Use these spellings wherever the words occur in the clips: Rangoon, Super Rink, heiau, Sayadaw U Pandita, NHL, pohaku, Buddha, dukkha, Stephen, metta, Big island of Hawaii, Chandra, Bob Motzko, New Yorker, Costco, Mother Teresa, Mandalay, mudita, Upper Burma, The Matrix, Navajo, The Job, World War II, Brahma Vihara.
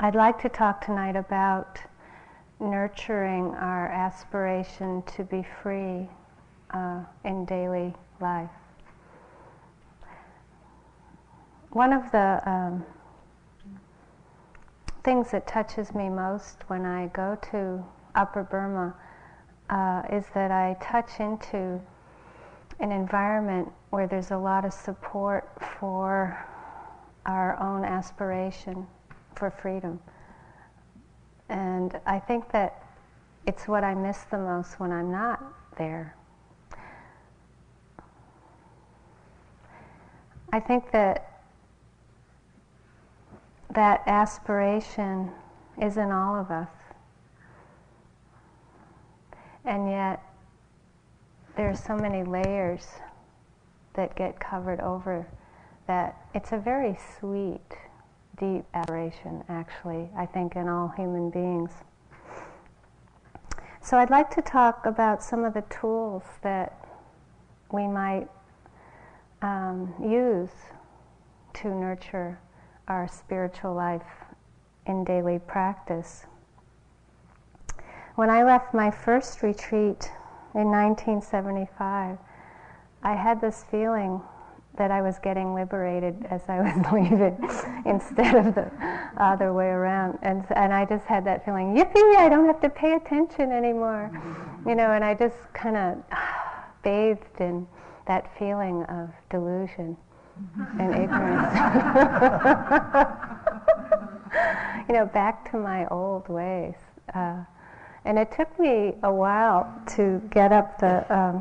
I'd like to talk tonight about nurturing our aspiration to be free in daily life. One of the things that touches me most when I go to Upper Burma is that I touch into an environment where there's a lot of support for our own aspiration for freedom. And I think that it's what I miss the most when I'm not there. I think that aspiration is in all of us. And yet, there are so many layers that get covered over that it's a very sweet, deep aspiration, actually, I think, in all human beings. So I'd like to talk about some of the tools that we might use to nurture our spiritual life in daily practice. When I left my first retreat in 1975, I had this feeling that I was getting liberated as I was leaving instead of the other way around. And I just had that feeling, yippee, I don't have to pay attention anymore. You know, and I just kind of bathed in that feeling of delusion and ignorance. You know, back to my old ways. And it took me a while to get up the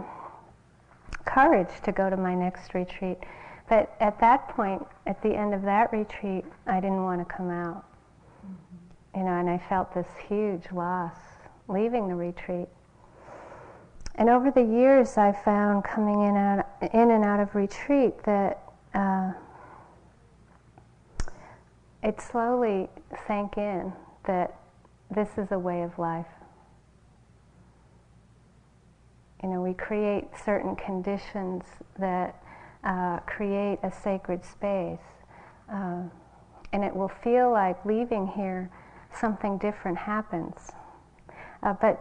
courage to go to my next retreat. But at that point, at the end of that retreat, I didn't want to come out. Mm-hmm. You know, and I felt this huge loss leaving the retreat. And over the years, I found coming in and out of retreat that it slowly sank in that this is a way of life. You know, we create certain conditions that create a sacred space. And it will feel like leaving here, something different happens. But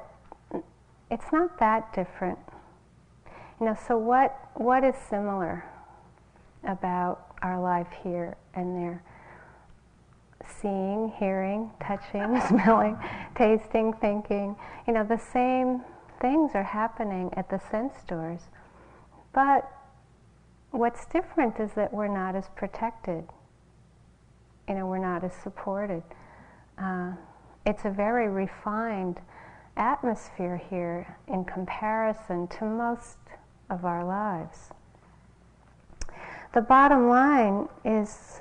it's not that different. You know, so what is similar about our life here and there? Seeing, hearing, touching, smelling, tasting, thinking. You know, the same things are happening at the sense doors, but what's different is that we're not as protected. You know, we're not as supported. It's a very refined atmosphere here in comparison to most of our lives. The bottom line is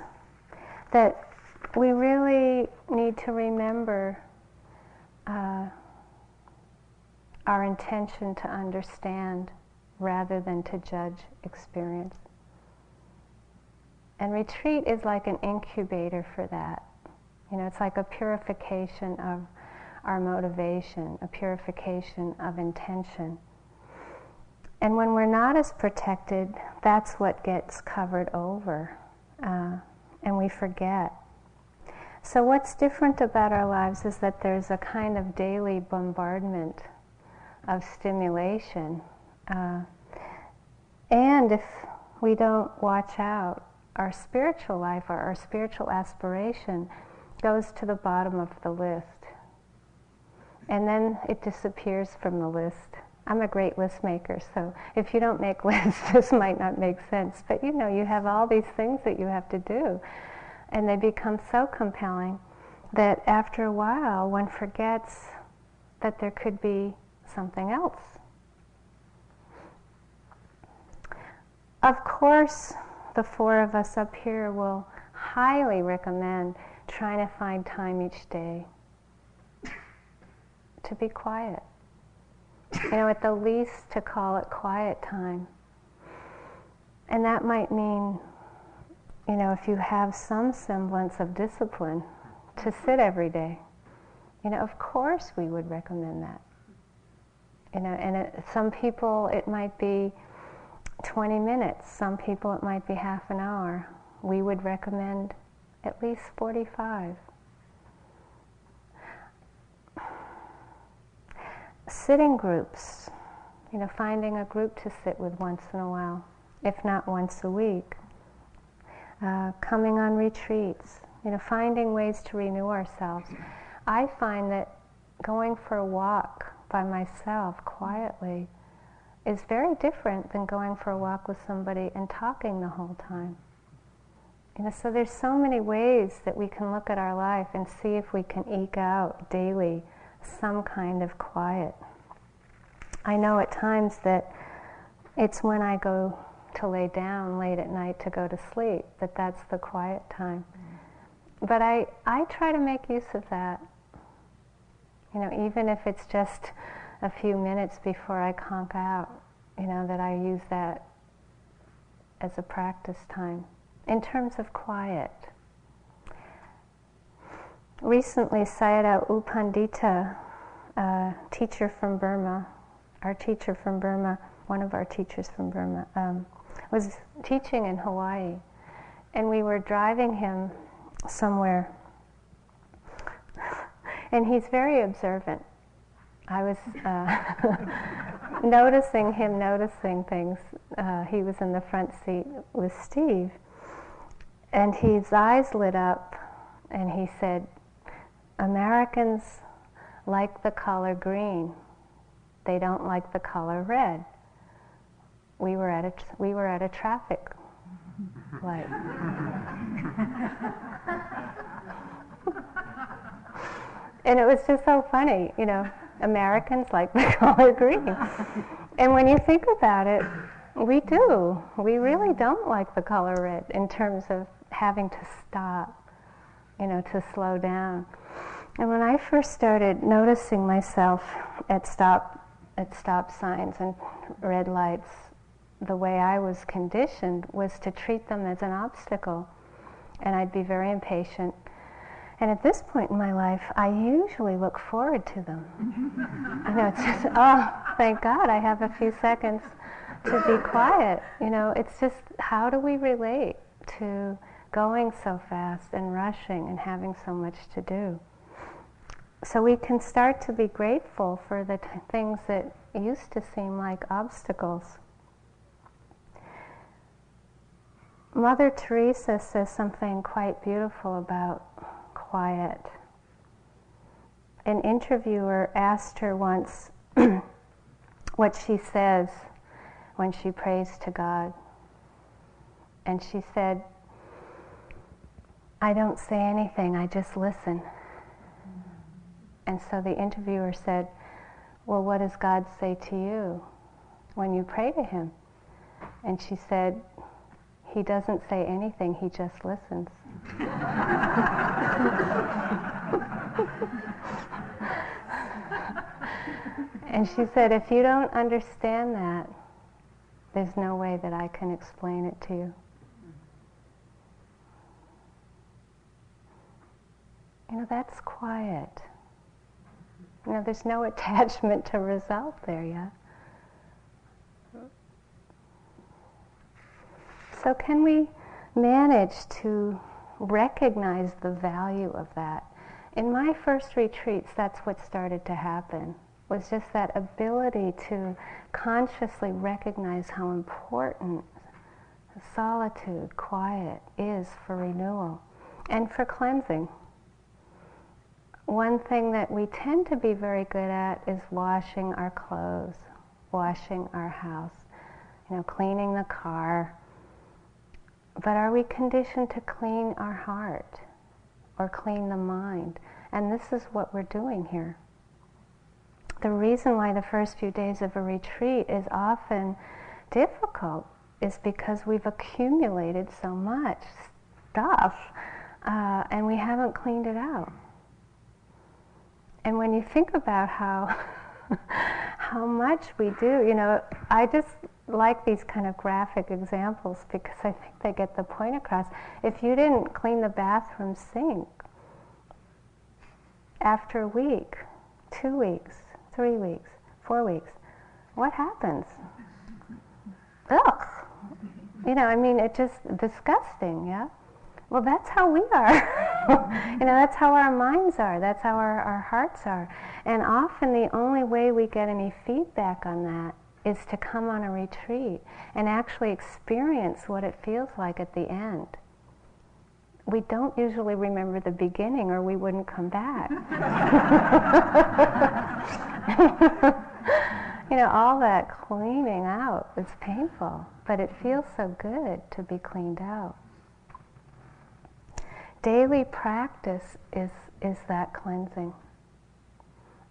that we really need to remember our intention to understand rather than to judge experience. And retreat is like an incubator for that. You know, it's like a purification of our motivation, a purification of intention. And when we're not as protected, that's what gets covered over, and we forget. So what's different about our lives is that there's a kind of daily bombardment of stimulation. And if we don't watch out, our spiritual life, our spiritual aspiration goes to the bottom of the list. And then it disappears from the list. I'm a great list maker, so if you don't make lists, this might not make sense. But you know, you have all these things that you have to do. And they become so compelling that after a while, one forgets that there could be something else. Of course, the four of us up here will highly recommend trying to find time each day to be quiet. You know, at the least to call it quiet time. And that might mean, you know, if you have some semblance of discipline, to sit every day. You know, of course we would recommend that. You know, and some people it might be 20 minutes, some people it might be half an hour. We would recommend at least 45. Sitting groups, finding a group to sit with once in a while, if not once a week. Coming on retreats, finding ways to renew ourselves. I find that going for a walk by myself quietly is very different than going for a walk with somebody and talking the whole time. So there's so many ways that we can look at our life and see if we can eke out daily some kind of quiet. I know at times that it's when I go to lay down late at night to go to sleep, that's the quiet time. But I try to make use of that. Even if it's just a few minutes before I conk out, that I use that as a practice time. In terms of quiet, recently Sayadaw U Pandita, one of our teachers from Burma, was teaching in Hawaii, and we were driving him somewhere, and he's very observant. I was noticing things. He was in the front seat with Steve, and his eyes lit up, and he said, "Americans like the color green. They don't like the color red." We were at a traffic light. And it was just so funny, Americans like the color green. And when you think about it, we do. We really don't like the color red in terms of having to stop, to slow down. And when I first started noticing myself at stop signs and red lights, the way I was conditioned was to treat them as an obstacle, and I'd be very impatient. And at this point in my life, I usually look forward to them. It's just, thank God I have a few seconds to be quiet. It's just, how do we relate to going so fast and rushing and having so much to do? So we can start to be grateful for the things that used to seem like obstacles. Mother Teresa says something quite beautiful about quiet. An interviewer asked her once what she says when she prays to God. And she said, "I don't say anything, I just listen." And so the interviewer said, "Well, what does God say to you when you pray to him?" And she said, "He doesn't say anything, he just listens." And she said, "If you don't understand that, there's no way that I can explain it to you." That's quiet. There's no attachment to result there yet. So can we manage to recognize the value of that? In my first retreats, that's what started to happen, was just that ability to consciously recognize how important solitude, quiet, is for renewal and for cleansing. One thing that we tend to be very good at is washing our clothes, washing our house, cleaning the car. But are we conditioned to clean our heart or clean the mind? And this is what we're doing here. The reason why the first few days of a retreat is often difficult is because we've accumulated so much stuff, and we haven't cleaned it out. And when you think about how much we do, I just like these kind of graphic examples because I think they get the point across. If you didn't clean the bathroom sink, after a week, 2 weeks, 3 weeks, 4 weeks, what happens? Ugh! It's just disgusting, yeah? Well, that's how we are. You know, that's how our minds are. That's how our hearts are. And often the only way we get any feedback on that is to come on a retreat and actually experience what it feels like at the end. We don't usually remember the beginning, or we wouldn't come back. You know, all that cleaning out is painful, but it feels so good to be cleaned out. Daily practice is that cleansing.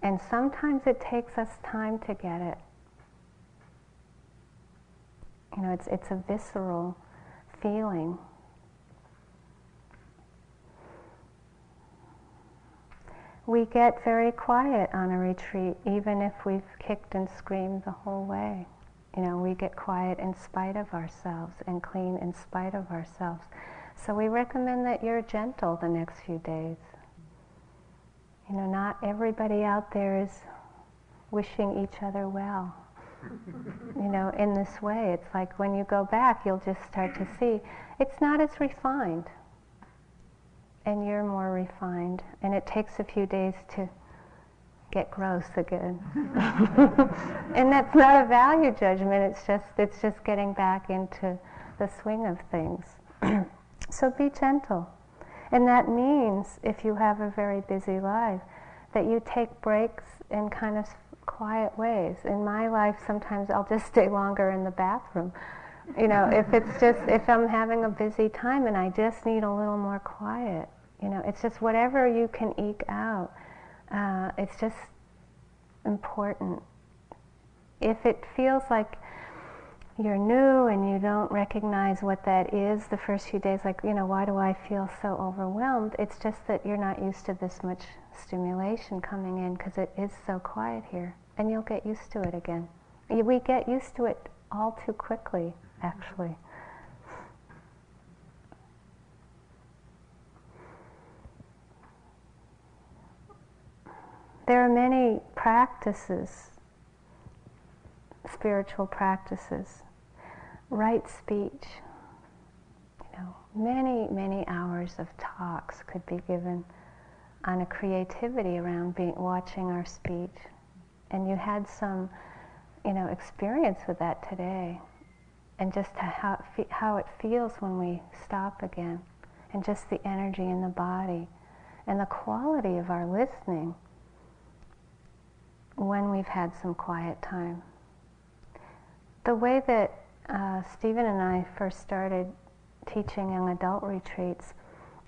And sometimes it takes us time to get it. You know, it's a visceral feeling. We get very quiet on a retreat, even if we've kicked and screamed the whole way. You know, we get quiet in spite of ourselves and clean in spite of ourselves. So we recommend that you're gentle the next few days. You know, not everybody out there is wishing each other well. You know, in this way, it's like when you go back, you'll just start to see it's not as refined. And you're more refined, and it takes a few days to get gross again. And that's not a value judgment, it's just getting back into the swing of things. So be gentle. And that means, if you have a very busy life, that you take breaks in kind of quiet ways. In my life, sometimes I'll just stay longer in the bathroom. You know, if I'm having a busy time and I just need a little more quiet, you know, it's just whatever you can eke out. It's just important. If it feels like you're new and you don't recognize what that is the first few days, like, you know, why do I feel so overwhelmed? It's just that you're not used to this much stimulation coming in because it is so quiet here. And you'll get used to it again. We get used to it all too quickly, actually. There are many practices, spiritual practices. Right speech. You know, many, many hours of talks could be given on a creativity around watching our speech. And you had some, you know, experience with that today, and just how it feels when we stop again, and just the energy in the body, and the quality of our listening when we've had some quiet time. The way that Stephen and I first started teaching young adult retreats,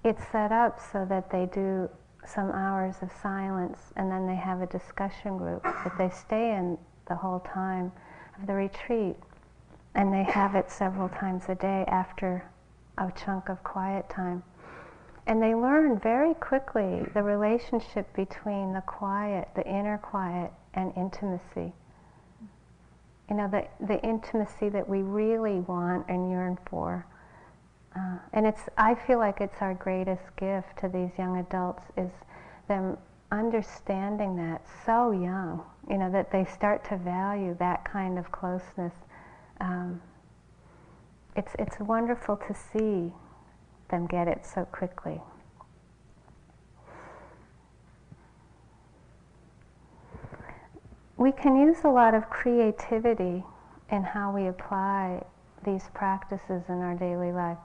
it's set up so that they do some hours of silence, and then they have a discussion group that they stay in the whole time of the retreat, and they have it several times a day after a chunk of quiet time. And they learn very quickly the relationship between the quiet, the inner quiet, and intimacy. You know, the intimacy that we really want and yearn for. And I feel like it's our greatest gift to these young adults, is them understanding that so young, you know, that they start to value that kind of closeness. It's wonderful to see them get it so quickly. We can use a lot of creativity in how we apply these practices in our daily life.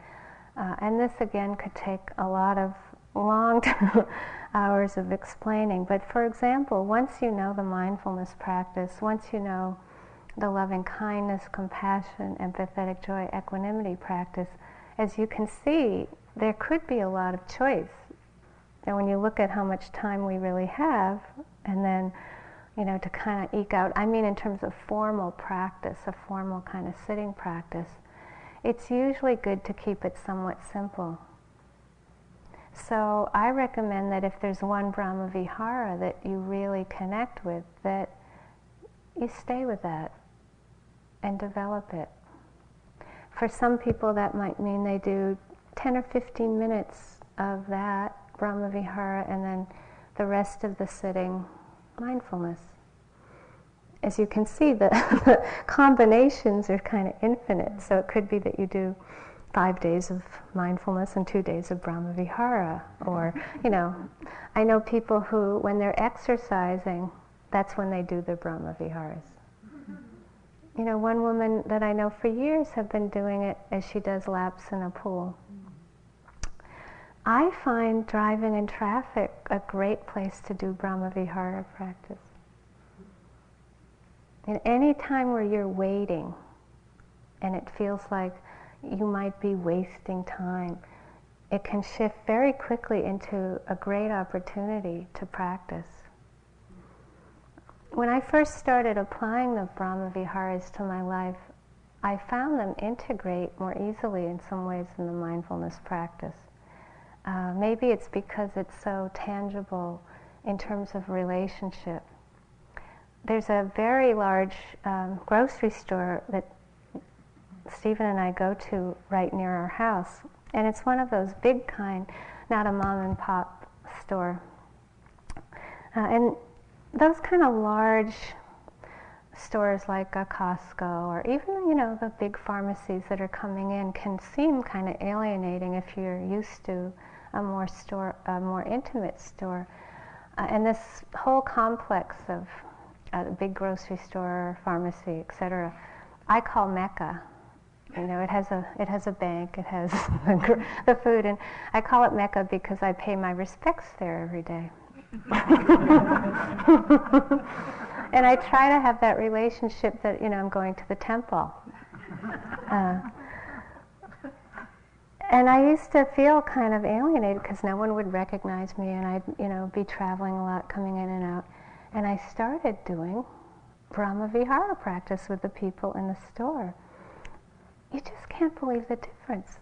And this again could take a lot of long hours of explaining, but for example, once you know the mindfulness practice, once you know the loving kindness, compassion, empathetic joy, equanimity practice, as you can see, there could be a lot of choice. And when you look at how much time we really have, and then, you know, to kind of eke out, I mean in terms of formal practice, a formal kind of sitting practice, it's usually good to keep it somewhat simple. So I recommend that if there's one Brahma Vihara that you really connect with, that you stay with that and develop it. For some people that might mean they do 10 or 15 minutes of that Brahma Vihara and then the rest of the sitting mindfulness. As you can see, the combinations are kind of infinite, so it could be that you do 5 days of mindfulness and 2 days of Brahma Vihara. Or, you know, I know people who, when they're exercising, that's when they do the Brahma Viharas. You know, one woman that I know for years have been doing it as she does laps in a pool. I find driving in traffic a great place to do Brahma Vihara practice. And any time where you're waiting and it feels like you might be wasting time, it can shift very quickly into a great opportunity to practice. When I first started applying the Brahma Viharas to my life, I found them integrate more easily in some ways in the mindfulness practice. Maybe it's because it's so tangible in terms of relationship. There's a very large grocery store that Stephen and I go to right near our house, and it's one of those big kind, not a mom and pop store. And those kind of large stores like a Costco, or even, you know, the big pharmacies that are coming in, can seem kind of alienating if you're used to a more intimate store. And this whole complex of a big grocery store, pharmacy, etc., I call Mecca. You know, it has a bank, it has the food, and I call it Mecca because I pay my respects there every day. And I try to have that relationship that, you know, I'm going to the temple. And I used to feel kind of alienated because no one would recognize me, and I'd, you know, be traveling a lot, coming in and out. And I started doing Brahma Vihara practice with the people in the store. You just can't believe the difference.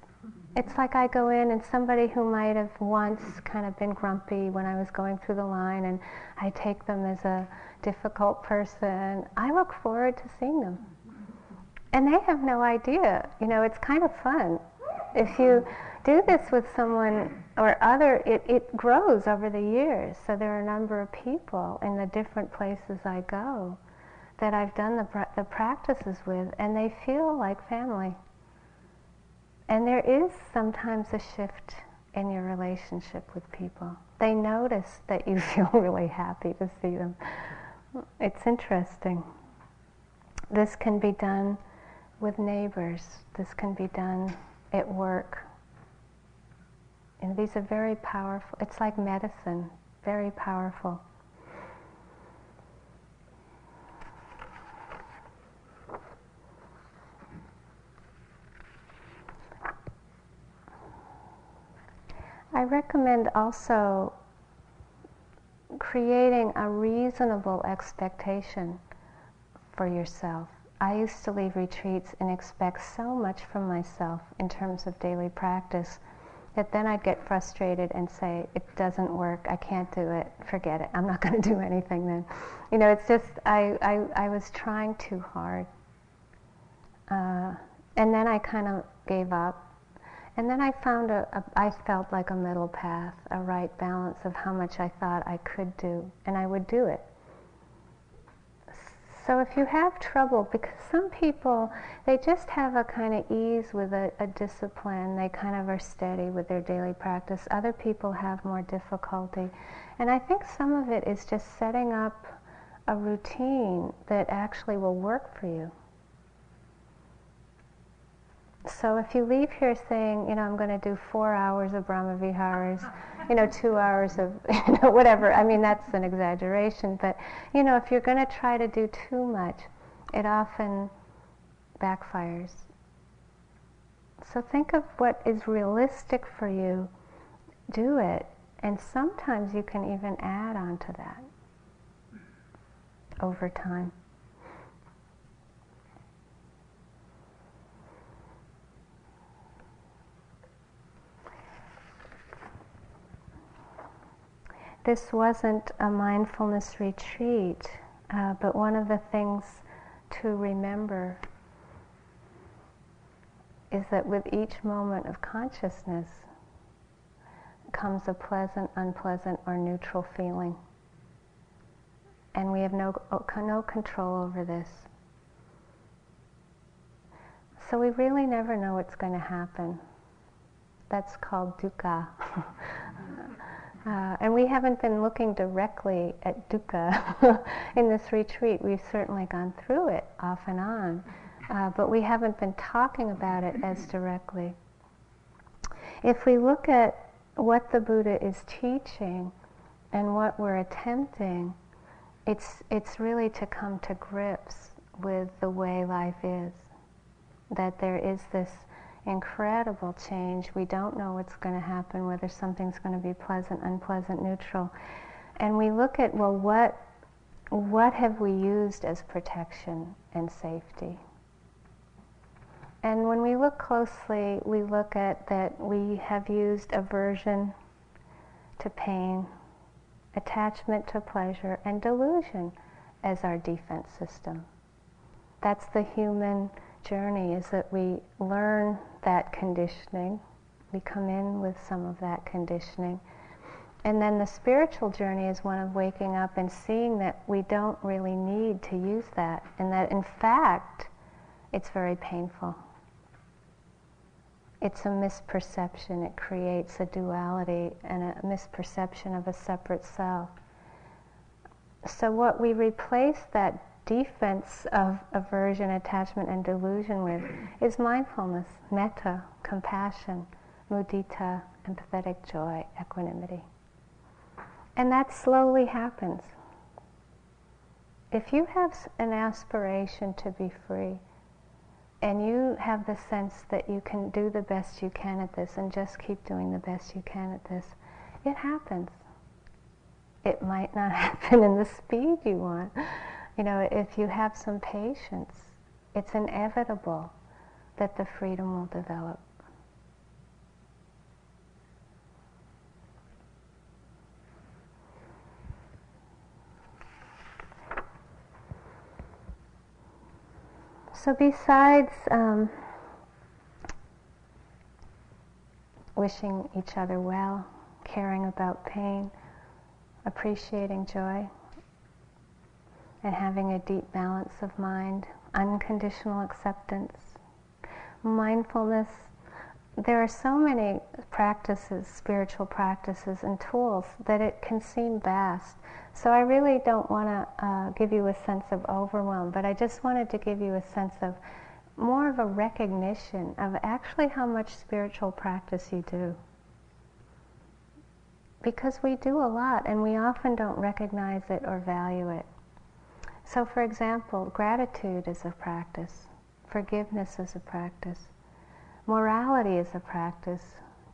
It's like I go in and somebody who might have once kind of been grumpy when I was going through the line, and I take them as a difficult person, I look forward to seeing them. And they have no idea. You know, it's kind of fun. If you do this with someone or other, it grows over the years. So there are a number of people in the different places I go that I've done the practices with, and they feel like family. And there is sometimes a shift in your relationship with people. They notice that you feel really happy to see them. It's interesting. This can be done with neighbors. This can be done at work. And these are very powerful. It's like medicine, very powerful. I recommend also creating a reasonable expectation for yourself. I used to leave retreats and expect so much from myself in terms of daily practice that then I'd get frustrated and say, it doesn't work, I can't do it, forget it, I'm not going to do anything then. You know, it's just, I was trying too hard. And then I kind of gave up. And then I found I felt like a middle path, a right balance of how much I thought I could do, and I would do it. So if you have trouble, because some people, they just have a kind of ease with a discipline, they kind of are steady with their daily practice. Other people have more difficulty. And I think some of it is just setting up a routine that actually will work for you. So if you leave here saying, you know, I'm going to do 4 hours of Brahma Viharas, you know, 2 hours of, you know, whatever. I mean, that's an exaggeration. But, you know, if you're going to try to do too much, it often backfires. So think of what is realistic for you. Do it. And sometimes you can even add on to that over time. This wasn't a mindfulness retreat, but one of the things to remember is that with each moment of consciousness comes a pleasant, unpleasant, or neutral feeling. And we have no control over this. So we really never know what's going to happen. That's called dukkha. And we haven't been looking directly at dukkha in this retreat. We've certainly gone through it off and on, but we haven't been talking about it as directly. If we look at what the Buddha is teaching and what we're attempting, it's really to come to grips with the way life is, that there is this incredible change. We don't know what's going to happen, whether something's going to be pleasant, unpleasant, neutral. And we look at, well, what have we used as protection and safety? And when we look closely, we look at that we have used aversion to pain, attachment to pleasure, and delusion as our defense system. That's the human journey, is that we learn that conditioning, we come in with some of that conditioning. And then the spiritual journey is one of waking up and seeing that we don't really need to use that, and that in fact it's very painful. It's a misperception. It creates a duality and a misperception of a separate self. So what we replace that defense of aversion, attachment, and delusion with is mindfulness, metta, compassion, mudita, empathetic joy, equanimity. And that slowly happens. If you have an aspiration to be free, and you have the sense that you can do the best you can at this, and just keep doing the best you can at this, it happens. It might not happen in the speed you want. You know, if you have some patience, it's inevitable that the freedom will develop. So besides wishing each other well, caring about pain, appreciating joy, and having a deep balance of mind, unconditional acceptance, mindfulness. There are so many practices, spiritual practices and tools, that it can seem vast. So I really don't want to give you a sense of overwhelm, but I just wanted to give you a sense of more of a recognition of actually how much spiritual practice you do. Because we do a lot, and we often don't recognize it or value it. So, for example, gratitude is a practice, forgiveness is a practice, morality is a practice,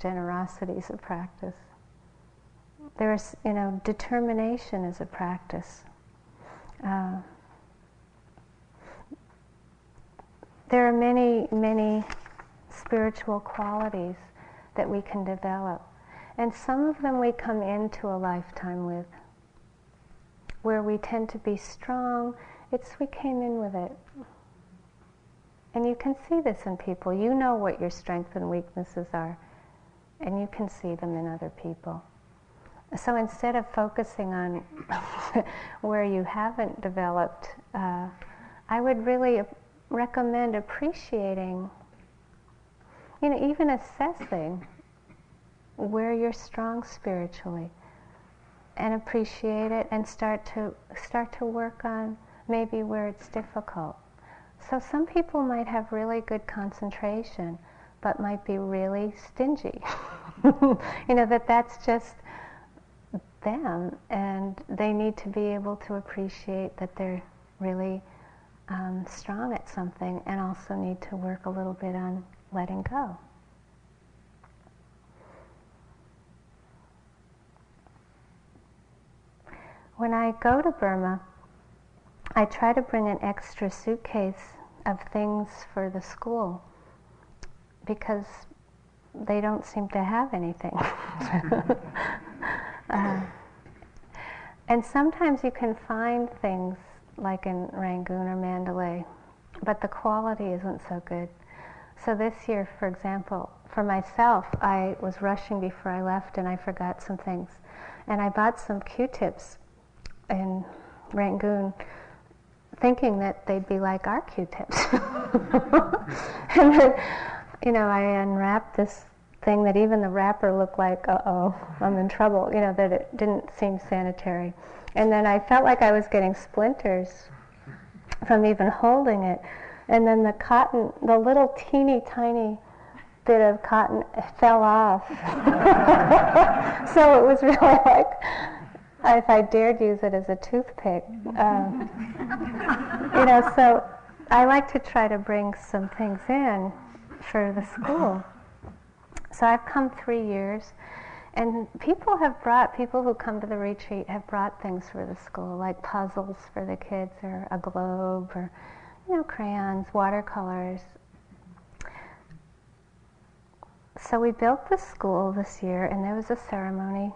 generosity is a practice. There's, you know, determination is a practice. There are many, many spiritual qualities that we can develop, and some of them we come into a lifetime with. Where we tend to be strong, it's we came in with it. And you can see this in people. You know what your strengths and weaknesses are, and you can see them in other people. So instead of focusing on where you haven't developed, I would really recommend appreciating, you know, even assessing where you're strong spiritually, and appreciate it, and start to work on maybe where it's difficult. So some people might have really good concentration, but might be really stingy. You know, that's just them, and they need to be able to appreciate that they're really strong at something, and also need to work a little bit on letting go. When I go to Burma, I try to bring an extra suitcase of things for the school, because they don't seem to have anything. And sometimes you can find things like in Rangoon or Mandalay, but the quality isn't so good. So this year, for example, for myself, I was rushing before I left, and I forgot some things. And I bought some Q-tips in Rangoon thinking that they'd be like our Q-tips. And then, you know, I unwrapped this thing that even the wrapper looked like, uh-oh, I'm in trouble, you know, that it didn't seem sanitary. And then I felt like I was getting splinters from even holding it. And then the cotton, the little teeny tiny bit of cotton fell off. So it was really like, if I dared use it as a toothpick. You know, so I like to try to bring some things in for the school. So I've come 3 years, and people have brought, people who come to the retreat have brought things for the school, like puzzles for the kids, or a globe, or, you know, crayons, watercolors. So we built the school this year, and there was a ceremony,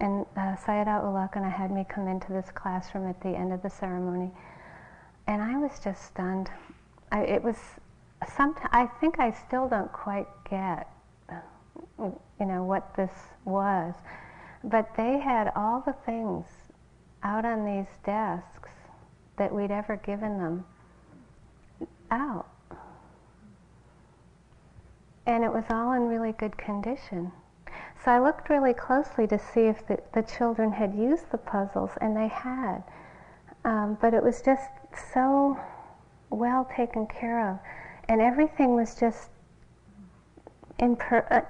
and Sayadaw U Pandita had me come into this classroom at the end of the ceremony, and I was just stunned. I think I still don't quite get, you know, what this was. But they had all the things out on these desks that we'd ever given them out. And it was all in really good condition. So I looked really closely to see if the children had used the puzzles, and they had. But it was just so well taken care of. And everything was just in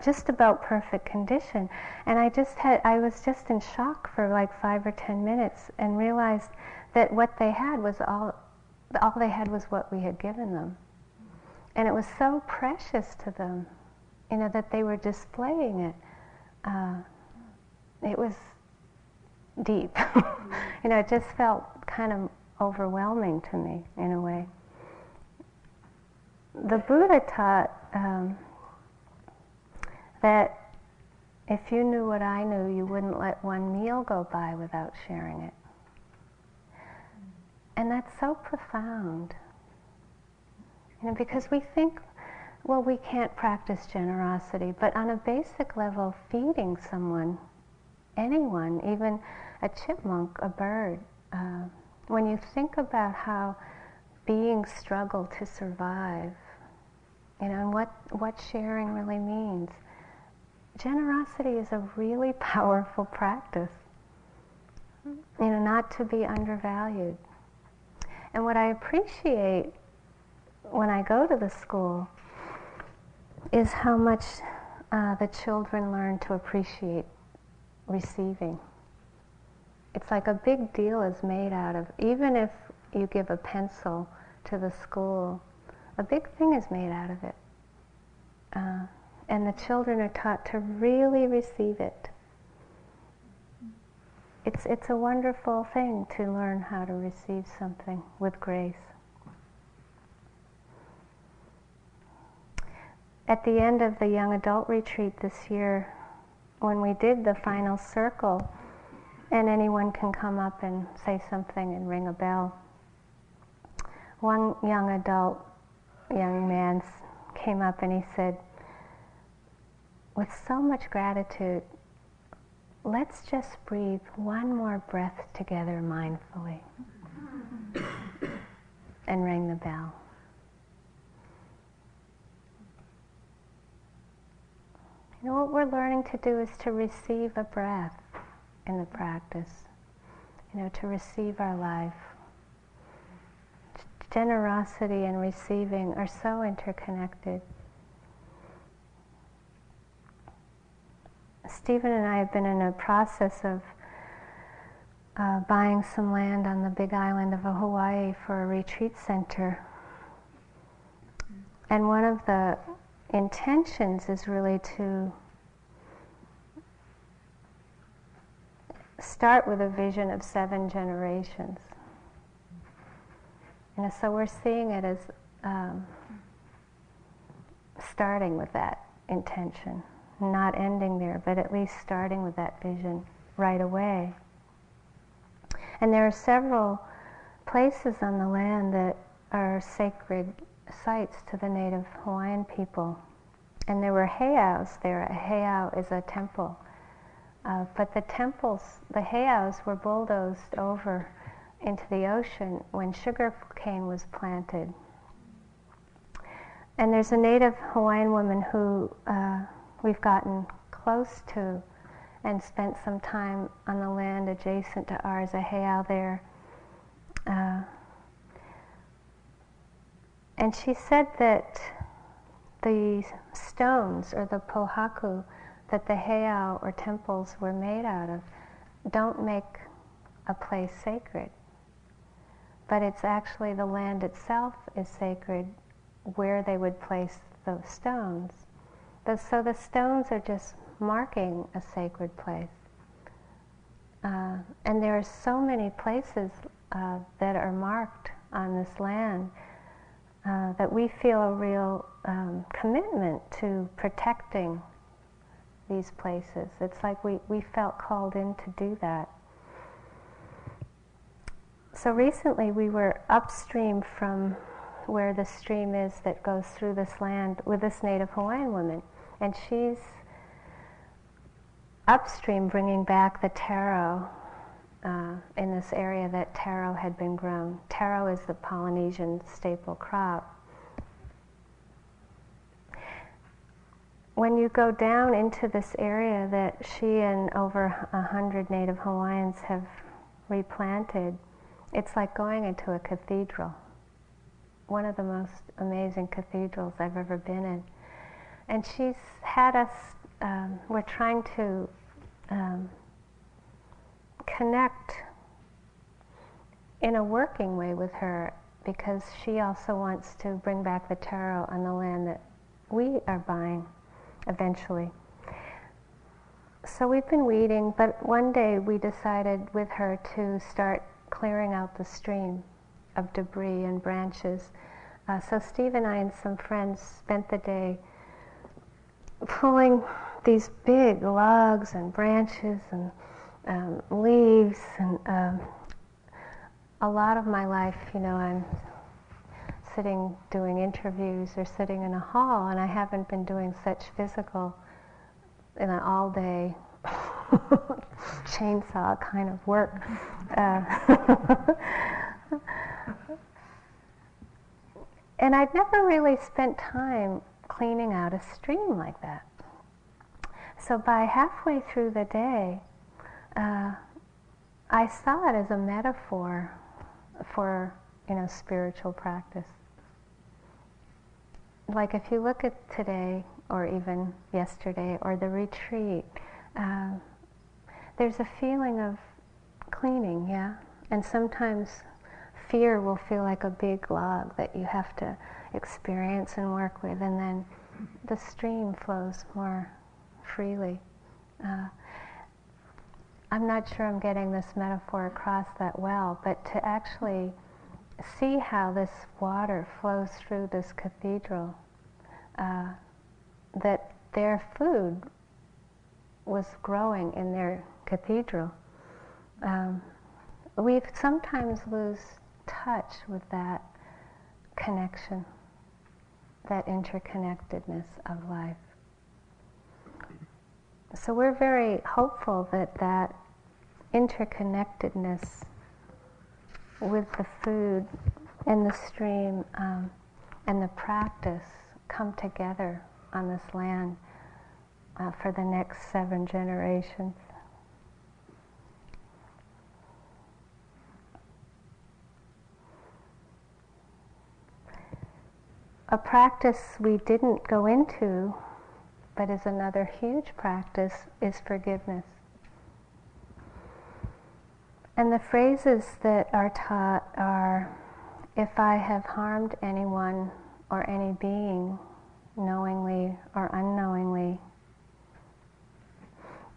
just about perfect condition, and I was just in shock for like 5 or 10 minutes, and realized that what they had was all they had was what we had given them, and it was so precious to them, you know, that they were displaying it. It was deep, you know. It just felt kind of overwhelming to me in a way. The Buddha taught. That if you knew what I knew, you wouldn't let one meal go by without sharing it. And that's so profound. You know, because we think, well, we can't practice generosity, but on a basic level, feeding someone, anyone, even a chipmunk, a bird, when you think about how beings struggle to survive, you know, and what sharing really means, generosity is a really powerful practice, you know, not to be undervalued. And what I appreciate when I go to the school is how much the children learn to appreciate receiving. It's like a big deal is made out of, even if you give a pencil to the school, a big thing is made out of it. And the children are taught to really receive it. It's a wonderful thing to learn how to receive something with grace. At the end of the young adult retreat this year, when we did the final circle, and anyone can come up and say something and ring a bell, one young man came up and he said, with so much gratitude, let's just breathe one more breath together mindfully, and ring the bell. You know, what we're learning to do is to receive a breath in the practice, you know, to receive our life. Generosity and receiving are so interconnected. Stephen and I have been in a process of buying some land on the Big Island of Hawaii for a retreat center. And one of the intentions is really to start with a vision of 7 generations. You know, so we're seeing it as starting with that intention. Not ending there, but at least starting with that vision right away. And there are several places on the land that are sacred sites to the native Hawaiian people. And there were heiaus there. A heiau is a temple. But the temples, the heiaus were bulldozed over into the ocean when sugar cane was planted. And there's a native Hawaiian woman who we've gotten close to and spent some time on the land adjacent to ours, a heiau there. And she said that the stones, or the pohaku, that the heiau or temples were made out of don't make a place sacred. But it's actually the land itself is sacred where they would place those stones. So the stones are just marking a sacred place. And there are so many places that are marked on this land that we feel a real commitment to protecting these places. It's like we felt called in to do that. So recently we were upstream from where the stream is that goes through this land with this native Hawaiian woman. And she's upstream bringing back the taro in this area that taro had been grown. Taro is the Polynesian staple crop. When you go down into this area that she and over 100 native Hawaiians have replanted, it's like going into a cathedral. One of the most amazing cathedrals I've ever been in. And she's had us, we're trying to connect in a working way with her, because she also wants to bring back the taro on the land that we are buying eventually. So we've been weeding, but one day we decided with her to start clearing out the stream of debris and branches. So Steve and I and some friends spent the day pulling these big logs and branches and leaves, and a lot of my life, you know, I'm sitting doing interviews or sitting in a hall, and I haven't been doing such physical in an all day chainsaw kind of work. And I'd never really spent time cleaning out a stream like that. So by halfway through the day, I saw it as a metaphor for, you know, spiritual practice. Like if you look at today, or even yesterday, or the retreat, there's a feeling of cleaning, yeah? And sometimes fear will feel like a big log that you have to experience and work with, and then the stream flows more freely. I'm not sure I'm getting this metaphor across that well, but to actually see how this water flows through this cathedral, that their food was growing in their cathedral. We sometimes lose touch with that connection, that interconnectedness of life. So we're very hopeful that that interconnectedness with the food and the stream and the practice come together on this land for the next 7 generations. A practice we didn't go into, but is another huge practice, is forgiveness. And the phrases that are taught are, if I have harmed anyone or any being, knowingly or unknowingly,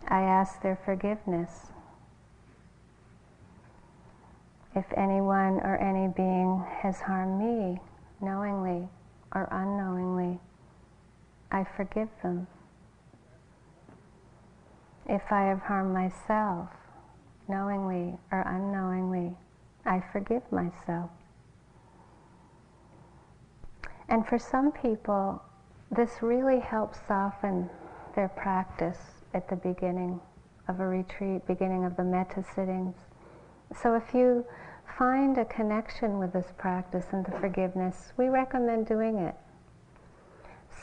I ask their forgiveness. If anyone or any being has harmed me, knowingly or unknowingly, I forgive them. If I have harmed myself, knowingly or unknowingly, I forgive myself. And for some people, this really helps soften their practice at the beginning of a retreat, beginning of the metta sittings. So if you find a connection with this practice and the forgiveness, we recommend doing it.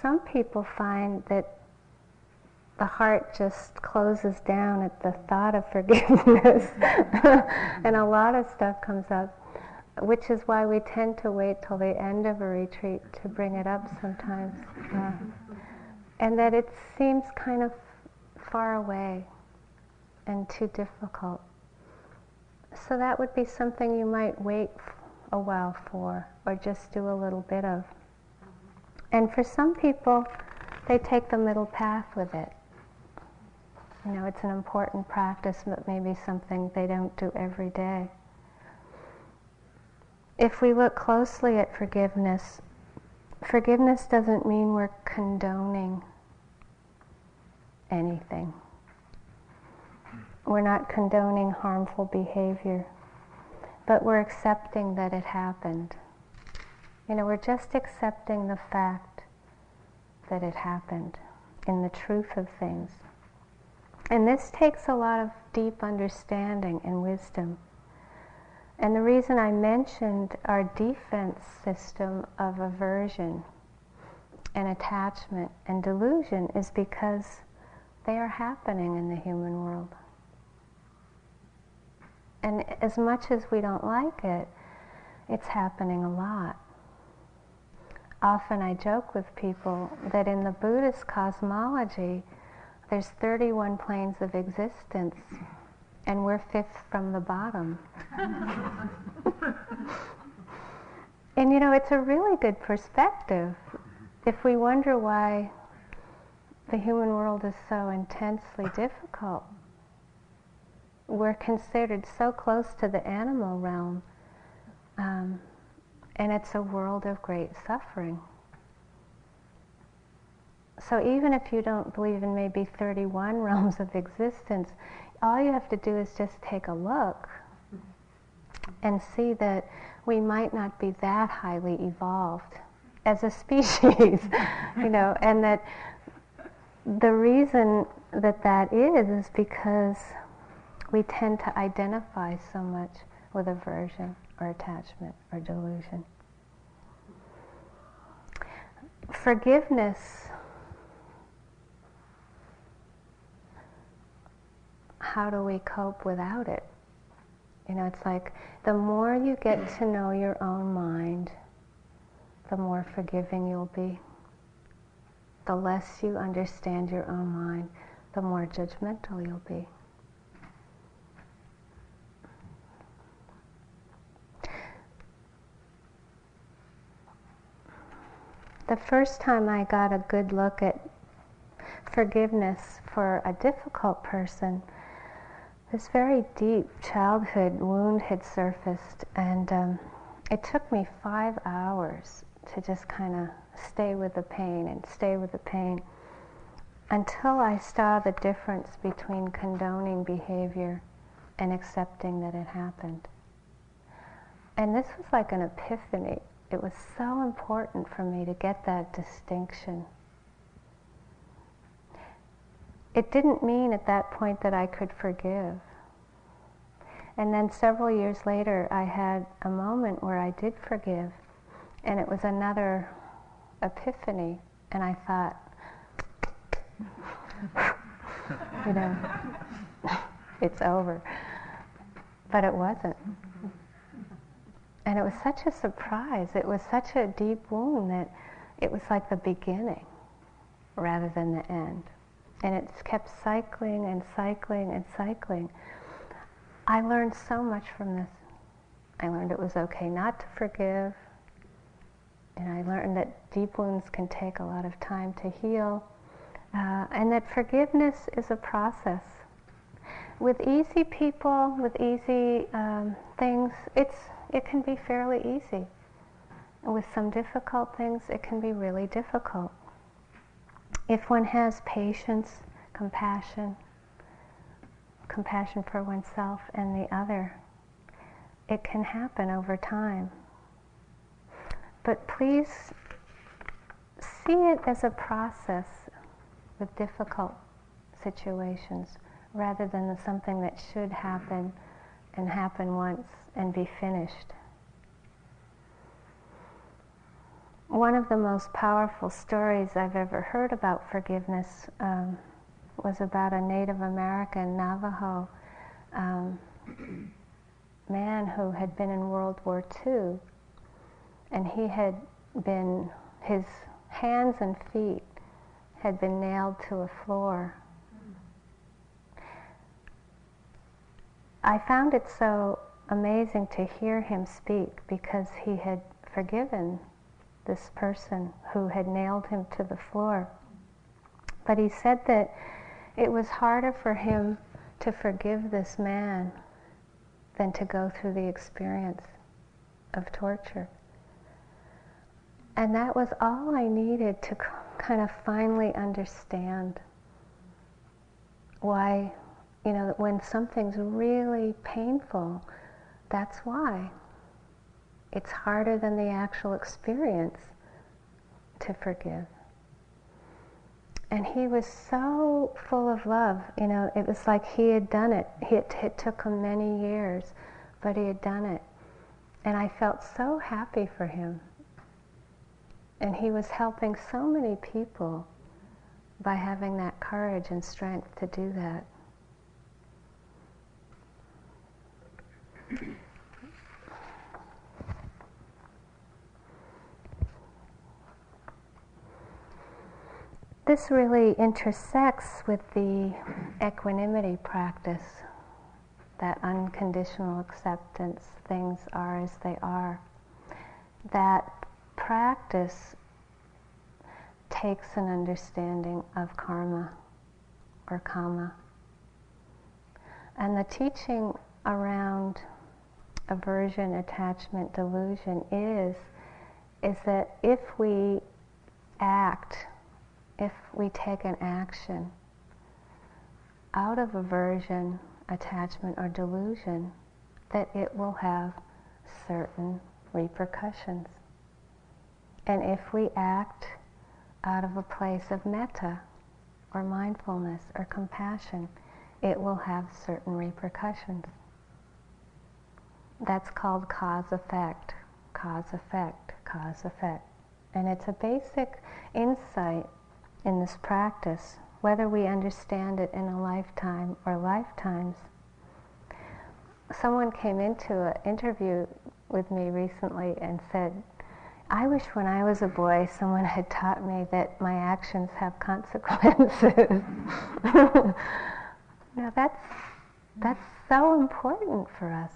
Some people find that the heart just closes down at the thought of forgiveness and a lot of stuff comes up, which is why we tend to wait till the end of a retreat to bring it up sometimes. And that it seems kind of far away and too difficult. So that would be something you might wait a while for, or just do a little bit of. And for some people, they take the middle path with it. You know, it's an important practice, but maybe something they don't do every day. If we look closely at forgiveness, forgiveness doesn't mean we're condoning anything. We're not condoning harmful behavior, but we're accepting that it happened. You know, we're just accepting the fact that it happened in the truth of things. And this takes a lot of deep understanding and wisdom. And the reason I mentioned our defense system of aversion and attachment and delusion is because they are happening in the human world. And as much as we don't like it, it's happening a lot. Often I joke with people that in the Buddhist cosmology, there's 31 planes of existence, and we're fifth from the bottom. And you know, it's a really good perspective. If we wonder why the human world is so intensely difficult, we're considered so close to the animal realm, and it's a world of great suffering. So even if you don't believe in maybe 31 realms of existence, all you have to do is just take a look and see that we might not be that highly evolved as a species, you know, and that the reason that that is because we tend to identify so much with aversion or attachment or delusion. Forgiveness, how do we cope without it? You know, it's like the more you get to know your own mind, the more forgiving you'll be. The less you understand your own mind, the more judgmental you'll be. The first time I got a good look at forgiveness for a difficult person, this very deep childhood wound had surfaced, and it took me 5 hours to just kind of stay with the pain and stay with the pain until I saw the difference between condoning behavior and accepting that it happened. And this was like an epiphany. It was so important for me to get that distinction. It didn't mean at that point that I could forgive. And then several years later, I had a moment where I did forgive, and it was another epiphany, and I thought, you know, it's over. But it wasn't. And it was such a surprise. It was such a deep wound that it was like the beginning rather than the end. And it's kept cycling and cycling and cycling. I learned so much from this. I learned it was okay not to forgive. And I learned that deep wounds can take a lot of time to heal. And that forgiveness is a process. With easy people, with easy things, it can be fairly easy. With some difficult things, it can be really difficult. If one has patience, compassion for oneself and the other, it can happen over time. But please see it as a process with difficult situations rather than something that should happen and happen once and be finished. One of the most powerful stories I've ever heard about forgiveness was about a Native American Navajo man who had been in World War II, and he had been, his hands and feet had been nailed to a floor. I found it so amazing to hear him speak because he had forgiven this person who had nailed him to the floor. But he said that it was harder for him to forgive this man than to go through the experience of torture. And that was all I needed to kind of finally understand why, you know, when something's really painful, that's why. It's harder than the actual experience to forgive. And he was so full of love, you know, it was like he had done it. It took him many years, but he had done it. And I felt so happy for him. And he was helping so many people by having that courage and strength to do that. This really intersects with the equanimity practice, that unconditional acceptance, things are as they are. That practice takes an understanding of karma or kama. And the teaching around aversion, attachment, delusion is that if we act, if we take an action out of aversion, attachment, or delusion, that it will have certain repercussions. And if we act out of a place of metta, or mindfulness, or compassion, it will have certain repercussions. That's called cause-effect, cause-effect, cause-effect. And it's a basic insight in this practice, whether we understand it in a lifetime or lifetimes. Someone came into an interview with me recently and said, I wish when I was a boy someone had taught me that my actions have consequences. Now that's so important for us.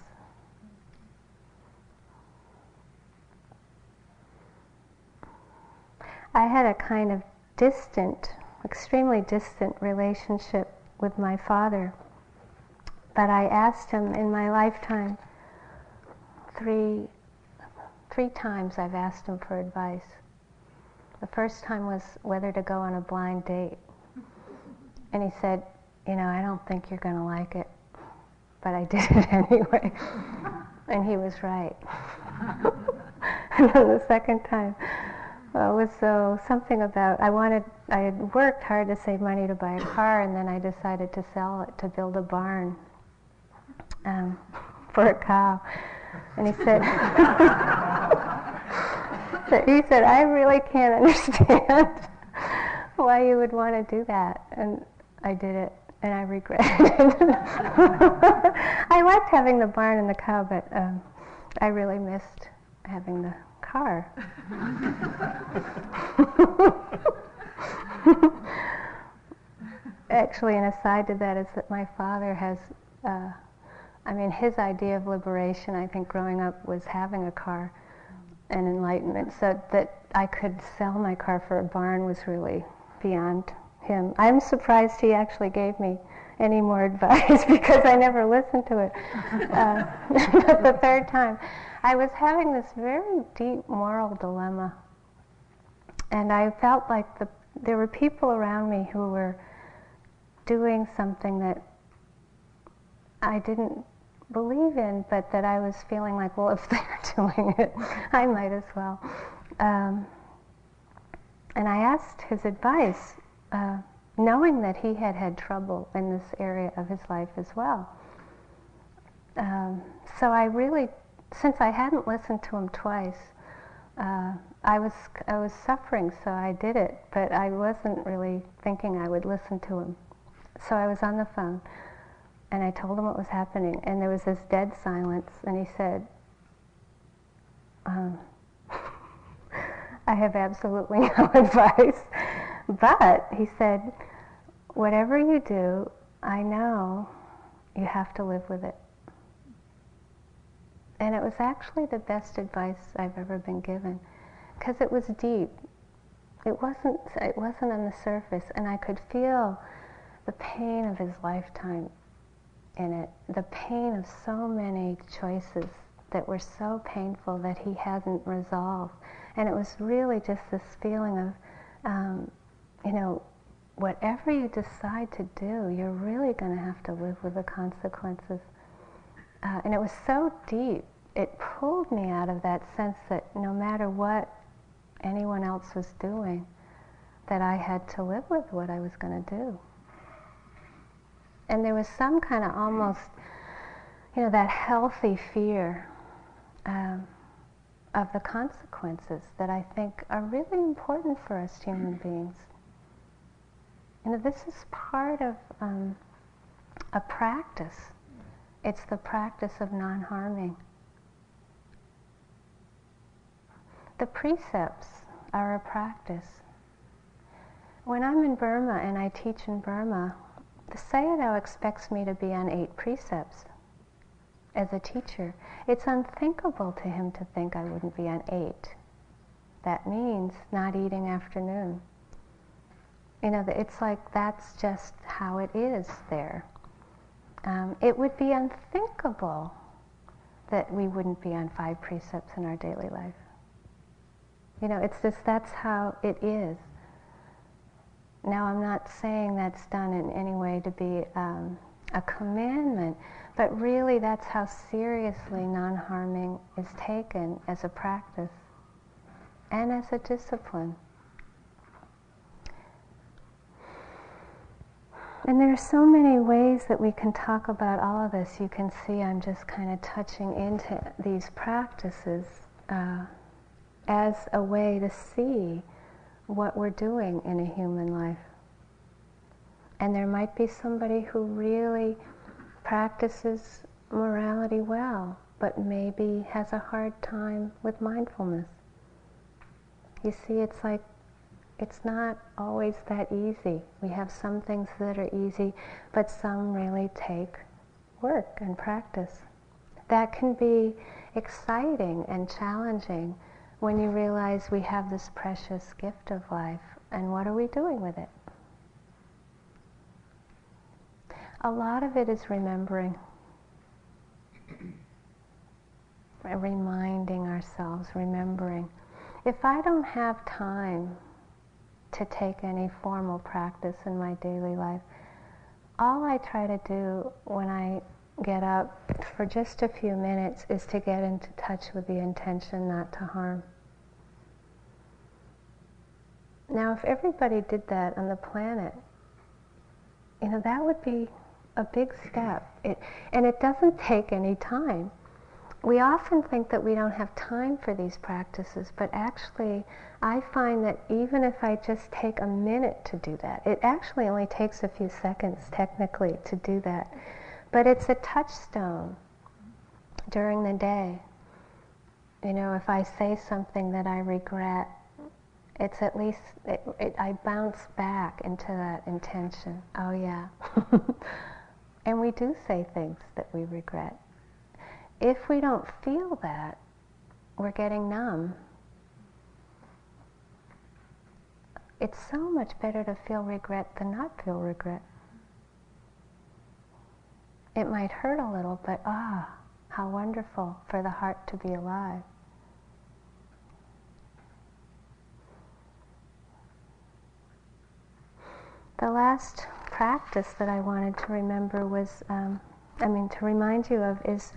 I had a kind of extremely distant relationship with my father. But I asked him in my lifetime, three times I've asked him for advice. The first time was whether to go on a blind date. And he said, you know, I don't think you're going to like it, but I did it anyway. And he was right. And then the second time, well, it was something about, I had worked hard to save money to buy a car, and then I decided to sell it to build a barn for a cow. And he said, I really can't understand why you would want to do that. And I did it, and I regret it. I liked having the barn and the cow, but I really missed having the car. Actually, an aside to that is that my father has, his idea of liberation, I think growing up, was having a car and enlightenment, so that I could sell my car for a barn was really beyond him. I'm surprised he actually gave me any more advice because I never listened to it. But the third time, I was having this very deep moral dilemma, and I felt like there were people around me who were doing something that I didn't believe in, but that I was feeling like, well, if they're doing it, I might as well. And I asked his advice, knowing that he had trouble in this area of his life as well. So I really, since I hadn't listened to him twice, I was suffering, so I did it, but I wasn't really thinking I would listen to him. So I was on the phone, and I told him what was happening, and there was this dead silence, and he said, I have absolutely no advice, but he said, whatever you do, I know you have to live with it. And it was actually the best advice I've ever been given, because it was deep. It wasn't on the surface, and I could feel the pain of his lifetime in it, the pain of so many choices that were so painful that he hadn't resolved. And it was really just this feeling of, you know, whatever you decide to do, you're really going to have to live with the consequences. And it was so deep, it pulled me out of that sense that no matter what anyone else was doing, that I had to live with what I was going to do. And there was some kind of almost, you know, that healthy fear of the consequences that I think are really important for us human beings. You know, this is part of a practice. It's the practice of non-harming. The precepts are a practice. When I'm in Burma and I teach in Burma, the Sayadaw expects me to be on 8 precepts as a teacher. It's unthinkable to him to think I wouldn't be on 8. That means not eating afternoon. You know, it's like that's just how it is there. It would be unthinkable that we wouldn't be on 5 precepts in our daily life. You know, it's just, that's how it is. Now, I'm not saying that's done in any way to be a commandment, but really that's how seriously non-harming is taken as a practice and as a discipline. And there are so many ways that we can talk about all of this. You can see I'm just kind of touching into these practices as a way to see what we're doing in a human life. And there might be somebody who really practices morality well, but maybe has a hard time with mindfulness. You see, it's like, it's not always that easy. We have some things that are easy, but some really take work and practice. That can be exciting and challenging when you realize we have this precious gift of life, and what are we doing with it? A lot of it is remembering, reminding ourselves, remembering. If I don't have time to take any formal practice in my daily life, all I try to do when I get up for just a few minutes is to get into touch with the intention not to harm. Now, if everybody did that on the planet, you know, that would be a big step. And it doesn't take any time. We often think that we don't have time for these practices, but actually I find that even if I just take a minute to do that, it actually only takes a few seconds technically to do that, but it's a touchstone during the day. You know, if I say something that I regret, it's at least, I bounce back into that intention. Oh yeah. And we do say things that we regret. If we don't feel that, we're getting numb. It's so much better to feel regret than not feel regret. It might hurt a little, but how wonderful for the heart to be alive. The last practice that I wanted to remember was, to remind you of, is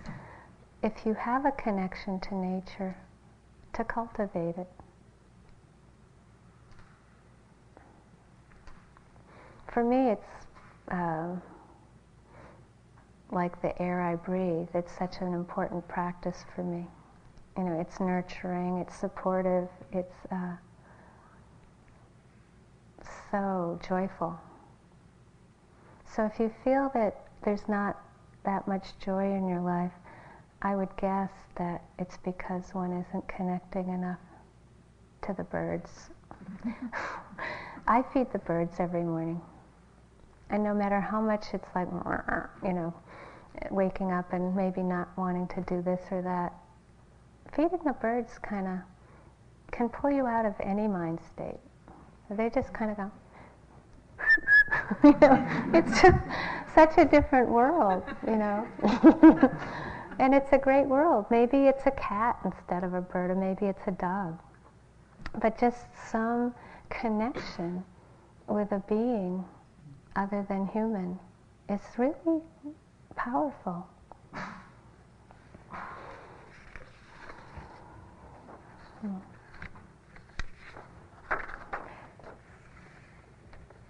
if you have a connection to nature, to cultivate it. For me, it's like the air I breathe. It's such an important practice for me. You know, it's nurturing, it's supportive, it's so joyful. So if you feel that there's not that much joy in your life, I would guess that it's because one isn't connecting enough to the birds. I feed the birds every morning. And no matter how much it's like, you know, waking up and maybe not wanting to do this or that, feeding the birds kind of can pull you out of any mind state. They just kind of go, you know, it's just such a different world, you know. And it's a great world. Maybe it's a cat instead of a bird, or maybe it's a dog. But just some connection with a being other than human is really powerful.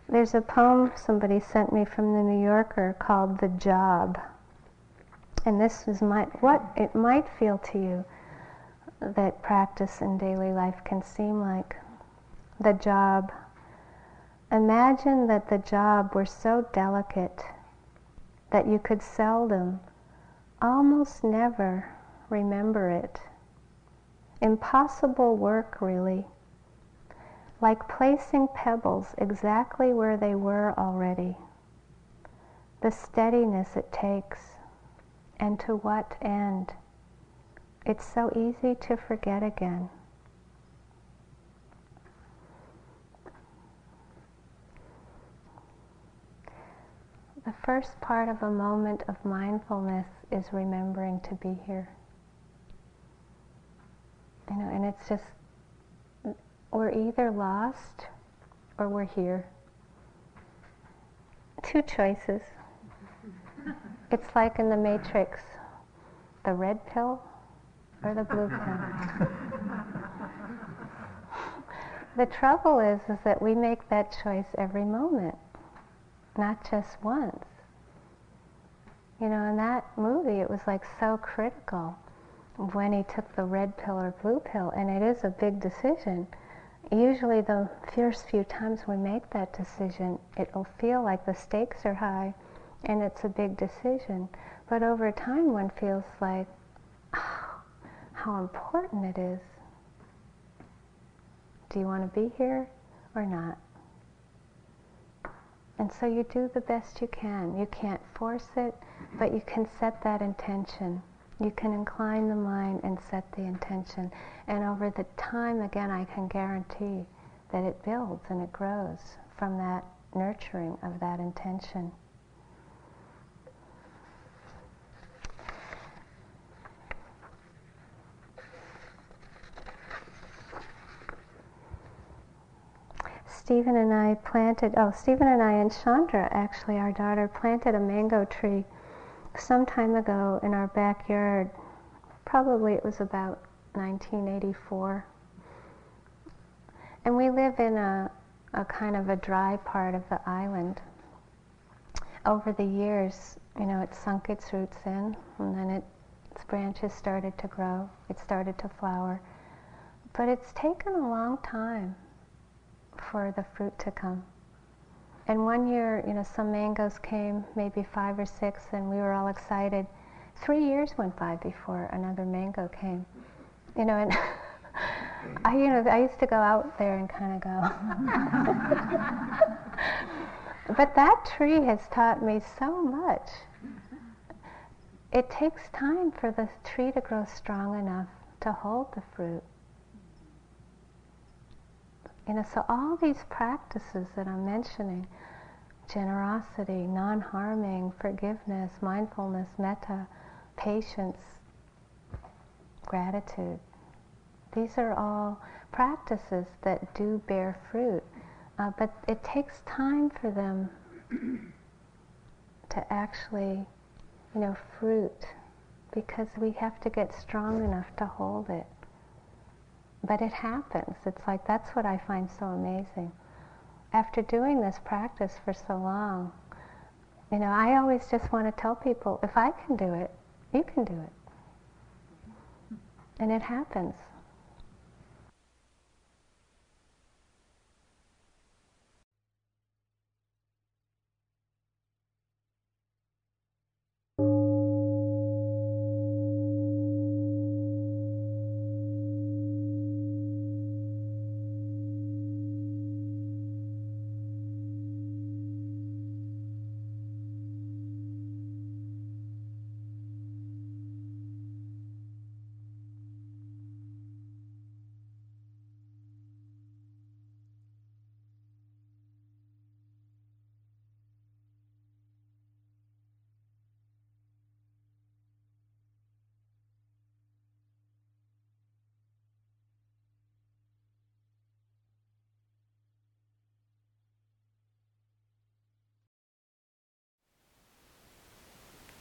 There's a poem somebody sent me from the New Yorker called The Job. And this is what it might feel to you that practice in daily life can seem like. The job. Imagine that the job were so delicate that you could seldom, almost never, remember it. Impossible work, really. Like placing pebbles exactly where they were already. The steadiness it takes, and to what end? It's so easy to forget again. The first part of a moment of mindfulness is remembering to be here. You know, and it's just, we're either lost or we're here. Two choices. It's like in The Matrix, the red pill or the blue pill. The trouble is that we make that choice every moment, not just once. You know, in that movie it was like so critical when he took the red pill or blue pill, and it is a big decision. Usually the first few times we make that decision, it'll feel like the stakes are high and it's a big decision. But over time one feels like, oh, how important it is. Do you want to be here or not? And so you do the best you can. You can't force it, but you can set that intention. You can incline the mind and set the intention. And over the time, again, I can guarantee that it builds and it grows from that nurturing of that intention. Stephen and I and Chandra, actually, our daughter, planted a mango tree some time ago in our backyard. Probably it was about 1984. And we live in a kind of a dry part of the island. Over the years, you know, it sunk its roots in, and then its branches started to grow. It started to flower. But it's taken a long time for the fruit to come. And one year, you know, some mangoes came, maybe 5 or 6, and we were all excited. 3 years went by before another mango came. You know, and I used to go out there and kind of go. But that tree has taught me so much. It takes time for the tree to grow strong enough to hold the fruit. You know, so all these practices that I'm mentioning, generosity, non-harming, forgiveness, mindfulness, metta, patience, gratitude, these are all practices that do bear fruit. But it takes time for them to actually, you know, fruit, because we have to get strong enough to hold it. But it happens. It's like, that's what I find so amazing. After doing this practice for so long, You know, I always just want to tell people, if I can do it, you can do it. And it happens.